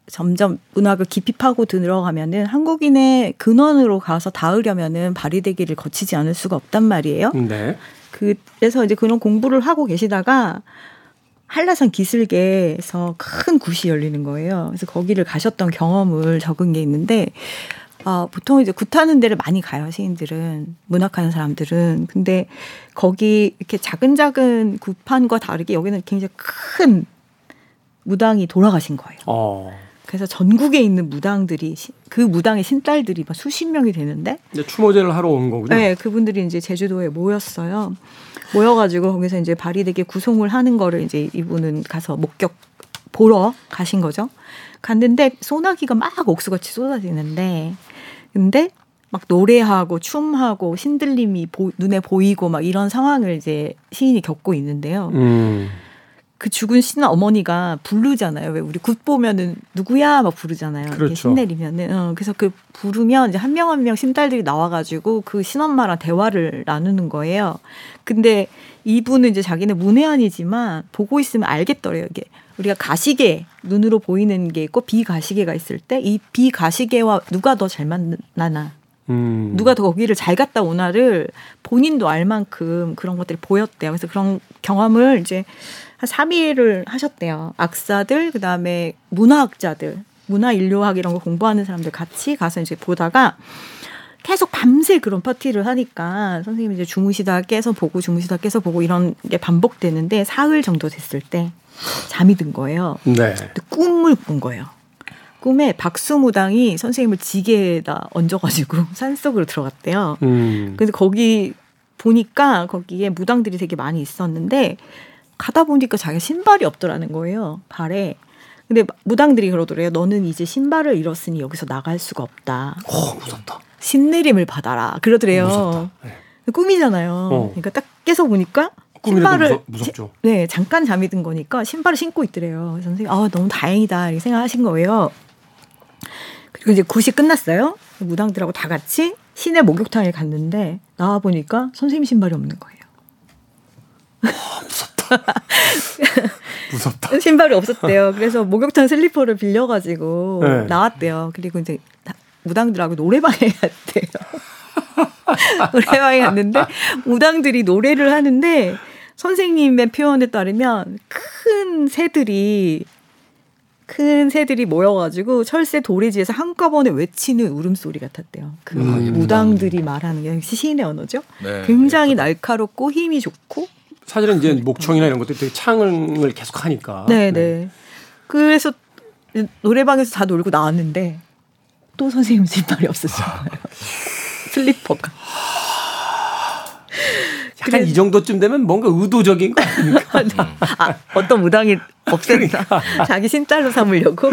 점점 문학을 깊이 파고 들어가면은 한국인의 근원으로 가서 닿으려면은 바리데기를 거치지 않을 수가 없단 말이에요. 네. 그래서 이제 그런 공부를 하고 계시다가 한라산 기슭에서 큰 굿이 열리는 거예요. 그래서 거기를 가셨던 경험을 적은 게 있는데 어, 보통 이제 굿하는 데를 많이 가요. 시인들은 문학하는 사람들은 근데 거기 이렇게 작은 작은 굿판과 다르게 여기는 굉장히 큰 무당이 돌아가신 거예요. 어. 그래서 전국에 있는 무당들이 그 무당의 신딸들이 막 수십 명이 되는데 이제 추모제를 하러 온 거군요. 네, 그분들이 이제 제주도에 모였어요. 모여가지고 거기서 이제 바리되게 구송을 하는 거를 이제 이분은 가서 목격 보러 가신 거죠. 갔는데 소나기가 막 옥수같이 쏟아지는데, 근데 막 노래하고 춤하고 신들림이 보, 눈에 보이고 막 이런 상황을 이제 시인이 겪고 있는데요. 음. 그 죽은 신 어머니가 부르잖아요. 왜 우리 굿 보면은 누구야 막 부르잖아요. 그렇죠. 신 내리면은 어, 그래서 그 부르면 이제 한 명 한 명 신딸들이 나와가지고 그 신엄마랑 대화를 나누는 거예요. 근데 이분은 이제 자기는 문외한이지만 보고 있으면 알겠더래요. 이게 우리가 가시계 눈으로 보이는 게 있고 비가시계가 있을 때 이 비가시계와 누가 더 잘 만나나. 음. 누가 더 거기를 잘 갔다 오나를 본인도 알 만큼 그런 것들이 보였대요. 그래서 그런 경험을 이제 한 삼 일을 하셨대요. 악사들, 그 다음에 문화학자들, 문화인류학 이런 거 공부하는 사람들 같이 가서 이제 보다가 계속 밤새 그런 파티를 하니까 선생님이 이제 주무시다 깨서 보고 주무시다 깨서 보고 이런 게 반복되는데 사흘 정도 됐을 때 잠이 든 거예요. 네. 꿈을 꾼 거예요. 꿈에 박수무당이 선생님을 지게에다 얹어가지고 산속으로 들어갔대요. 음. 그래서 거기 보니까 거기에 무당들이 되게 많이 있었는데 가다 보니까 자기가 신발이 없더라는 거예요. 발에. 근데 무당들이 그러더래요. 너는 이제 신발을 잃었으니 여기서 나갈 수가 없다. 어, 무섭다. 신내림을 받아라. 그러더래요. 무섭다. 네. 꿈이잖아요. 어. 그러니까 딱 깨서 보니까 신발을 무섭죠. 시, 네, 잠깐 잠이 든 거니까 신발을 신고 있더래요. 그래서 선생님, 아, 너무 다행이다. 이렇게 생각하신 거예요. 그리고 이제 굿이 끝났어요. 무당들하고 다 같이 시내 목욕탕에 갔는데 나와 보니까 선생님 신발이 없는 거예요. 어, 무섭다. 무섭다. 신발이 없었대요. 그래서 목욕탕 슬리퍼를 빌려가지고 네. 나왔대요. 그리고 이제 무당들하고 노래방에 갔대요. 노래방에 갔는데 무당들이 노래를 하는데 선생님의 표현에 따르면 큰 새들이 큰 새들이 모여가지고 철새 도래지에서 한꺼번에 외치는 울음소리 같았대요. 그 음. 무당들이 말하는 게 시인의 언어죠. 네. 굉장히 날카롭고 힘이 좋고 사실은 이제 목청이나 이런 것들이 되게 창을 계속 하니까. 네네. 네. 그래서 노래방에서 다 놀고 나왔는데 또 선생님 신발이 없었잖아요. 슬리퍼가. 약간 그래. 이 정도쯤 되면 뭔가 의도적인 거 아닙니까? 아, 어떤 무당이 없앤다. 그러니까. 자기 신딸로 삼으려고.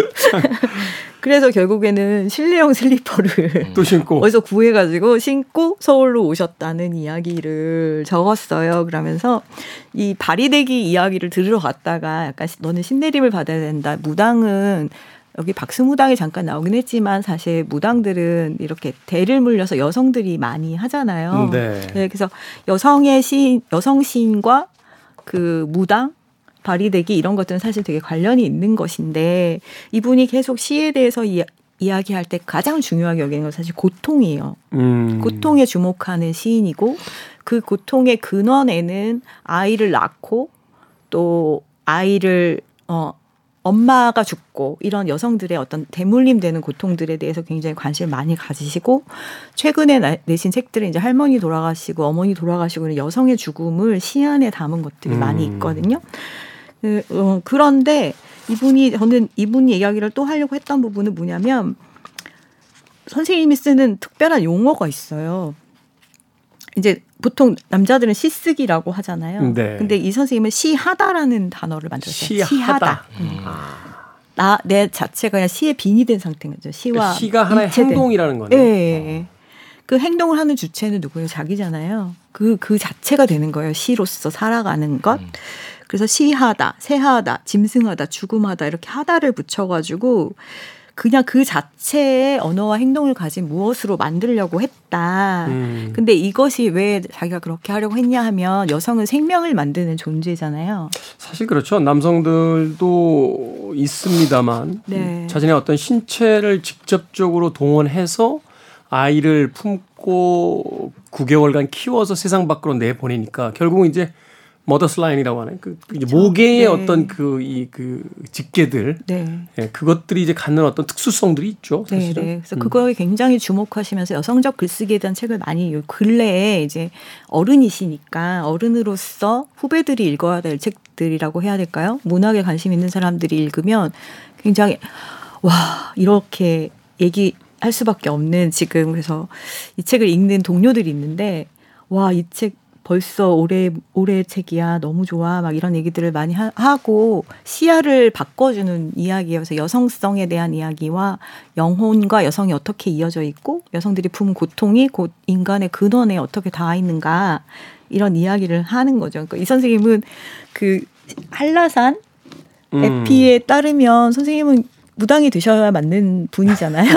그래서 결국에는 실내용 슬리퍼를 또 신고 어디서 구해가지고 신고 서울로 오셨다는 이야기를 적었어요. 그러면서 이 바리데기 이야기를 들으러 갔다가 약간 너는 신내림을 받아야 된다. 무당은 여기 박수무당이 잠깐 나오긴 했지만 사실 무당들은 이렇게 대를 물려서 여성들이 많이 하잖아요. 네. 네, 그래서 여성의 시인, 여성 시인과 그 무당, 바리데기 이런 것들은 사실 되게 관련이 있는 것인데 이분이 계속 시에 대해서 이, 이야기할 때 가장 중요하게 여기는 건 사실 고통이에요. 음. 고통에 주목하는 시인이고 그 고통의 근원에는 아이를 낳고 또 아이를 어. 엄마가 죽고 이런 여성들의 어떤 대물림되는 고통들에 대해서 굉장히 관심을 많이 가지시고 최근에 내신 책들은 이제 할머니 돌아가시고 어머니 돌아가시고 여성의 죽음을 시안에 담은 것들이 음. 많이 있거든요. 그런데 이분이 저는 이분 이야기를 또 하려고 했던 부분은 뭐냐면 선생님이 쓰는 특별한 용어가 있어요. 이제 보통 남자들은 시쓰기라고 하잖아요. 네. 근데 이 선생님은 시하다라는 단어를 만들었어요. 시하다. 시하다. 음. 나, 내 자체가 그냥 시에 빙의된 상태인 거죠. 시와 시가 하나의 인체된. 행동이라는 거네요. 네. 어. 그 행동을 하는 주체는 누구예요? 자기잖아요. 그, 그 자체가 되는 거예요. 시로서 살아가는 것. 음. 그래서 시하다, 새하다, 짐승하다, 죽음하다 이렇게 하다를 붙여가지고 그냥 그 자체의 언어와 행동을 가진 무엇으로 만들려고 했다. 음. 근데 이것이 왜 자기가 그렇게 하려고 했냐 하면 여성은 생명을 만드는 존재잖아요. 사실 그렇죠. 남성들도 있습니다만 네. 자신의 어떤 신체를 직접적으로 동원해서 아이를 품고 구 개월간 키워서 세상 밖으로 내보내니까 결국은 이제 머더슬라인이라고 하는 그 그렇죠. 모계의 네. 어떤 그 이 그 직계들 네. 예, 그것들이 이제 갖는 어떤 특수성들이 있죠. 사실은. 네, 네. 그래서 음. 그거에 굉장히 주목하시면서 여성적 글쓰기에 대한 책을 많이 근래에 이제 어른이시니까 어른으로서 후배들이 읽어야 될 책들이라고 해야 될까요? 문학에 관심 있는 사람들이 읽으면 굉장히 와 이렇게 얘기할 수밖에 없는 지금 그래서 이 책을 읽는 동료들이 있는데 와 이 책 벌써 올해, 올해 책이야. 너무 좋아. 막 이런 얘기들을 많이 하, 하고 시야를 바꿔주는 이야기여서 여성성에 대한 이야기와 영혼과 여성이 어떻게 이어져 있고 여성들이 품은 고통이 곧 인간의 근원에 어떻게 닿아 있는가 이런 이야기를 하는 거죠. 그러니까 이 선생님은 그 한라산 음. 에피에 따르면 선생님은 무당이 되셔야 맞는 분이잖아요.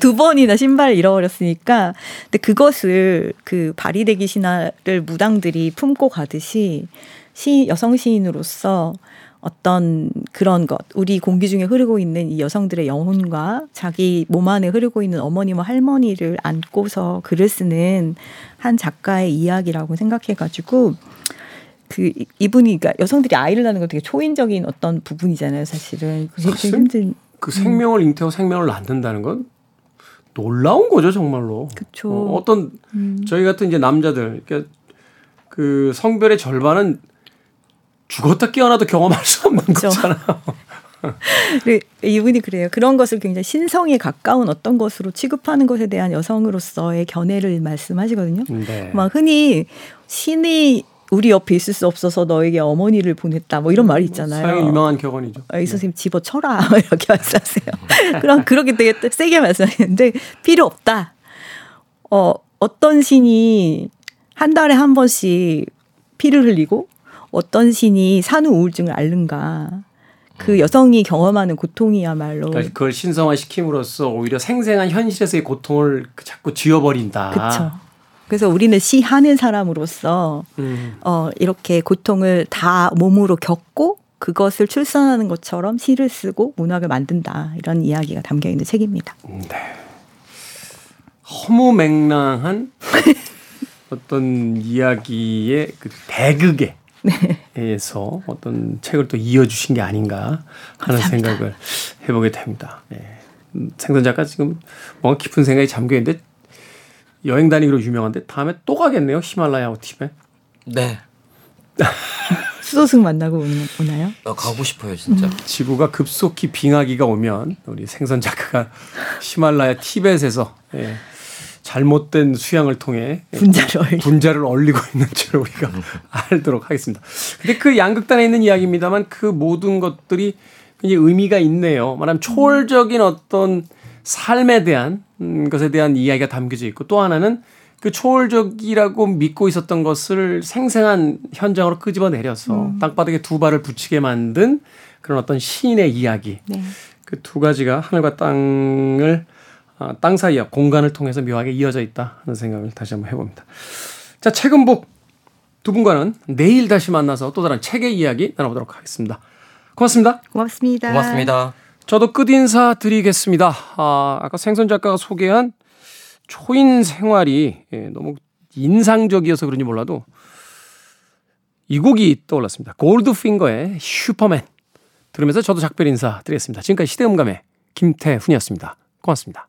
두 번이나 신발을 잃어버렸으니까. 근데 그것을 그 바리데기 신화를 무당들이 품고 가듯이 시, 여성 시인으로서 어떤 그런 것, 우리 공기 중에 흐르고 있는 이 여성들의 영혼과 자기 몸 안에 흐르고 있는 어머니와 할머니를 안고서 글을 쓰는 한 작가의 이야기라고 생각해가지고 그 이분이 그러니까 여성들이 아이를 낳는 건 되게 초인적인 어떤 부분이잖아요, 사실은. 그게 사실 힘든 그 생명을 잉태하고 생명을 낳는다는 건 놀라운 거죠, 정말로. 그렇죠. 어, 어떤 음. 저희 같은 이제 남자들, 그러니까 그 성별의 절반은 죽었다 깨어나도 경험할 수 없는 그렇죠. 거잖아요. 이분이 그래요. 그런 것을 굉장히 신성에 가까운 어떤 것으로 취급하는 것에 대한 여성으로서의 견해를 말씀하시거든요. 네. 막 흔히 신이 우리 옆에 있을 수 없어서 너에게 어머니를 보냈다. 뭐 이런 말이 있잖아요. 사양이 유명한 격언이죠. 아, 이 선생님 집어쳐라. 이렇게 말씀하세요. 그럼 그렇게 되게 세게 말씀하시는데 필요 없다. 어, 어떤 신이 한 달에 한 번씩 피를 흘리고 어떤 신이 산후 우울증을 앓는가. 그 여성이 경험하는 고통이야말로. 그러니까 그걸 신성화시킴으로써 오히려 생생한 현실에서의 고통을 자꾸 지워버린다. 그렇죠. 그래서 우리는 시하는 사람으로서 음. 어, 이렇게 고통을 다 몸으로 겪고 그것을 출산하는 것처럼 시를 쓰고 문학을 만든다. 이런 이야기가 담겨있는 책입니다. 네. 허무맹랑한 어떤 이야기의 그 대극에 에서 네. 어떤 책을 또 이어주신 게 아닌가 하는 감사합니다. 생각을 해보게 됩니다. 네. 생선 작가 지금 뭔가 깊은 생각이 잠겨있는데 여행 다니기로 유명한데 다음에 또 가겠네요. 히말라야 티베트. 네. 수도승 만나고 오나요? 나 가고 싶어요 진짜. 지구가 급속히 빙하기가 오면 우리 생선 작가가 히말라야 티베트에서 예, 잘못된 수양을 통해 분자를, 분자를 얼리고 있는 줄 우리가 알도록 하겠습니다. 근데 그 양극단에 있는 이야기입니다만 그 모든 것들이 굉장히 의미가 있네요. 말하면 초월적인 어떤 삶에 대한 것에 대한 이야기가 담겨져 있고, 또 하나는 그 초월적이라고 믿고 있었던 것을 생생한 현장으로 끄집어내려서 음. 땅바닥에 두 발을 붙이게 만든 그런 어떤 시인의 이야기. 네. 그 두 가지가 하늘과 땅을 아, 땅 사이와 공간을 통해서 묘하게 이어져 있다 하는 생각을 다시 한번 해봅니다. 자, 책은 복 두 분과는 내일 다시 만나서 또 다른 책의 이야기 나눠보도록 하겠습니다. 고맙습니다. 고맙습니다. 고맙습니다. 저도 끝인사 드리겠습니다. 아, 아까 생선 작가가 소개한 초인 생활이 예, 너무 인상적이어서 그런지 몰라도 이 곡이 떠올랐습니다. 골드핑거의 슈퍼맨 들으면서 저도 작별 인사 드리겠습니다. 지금까지 시대음감의 김태훈이었습니다. 고맙습니다.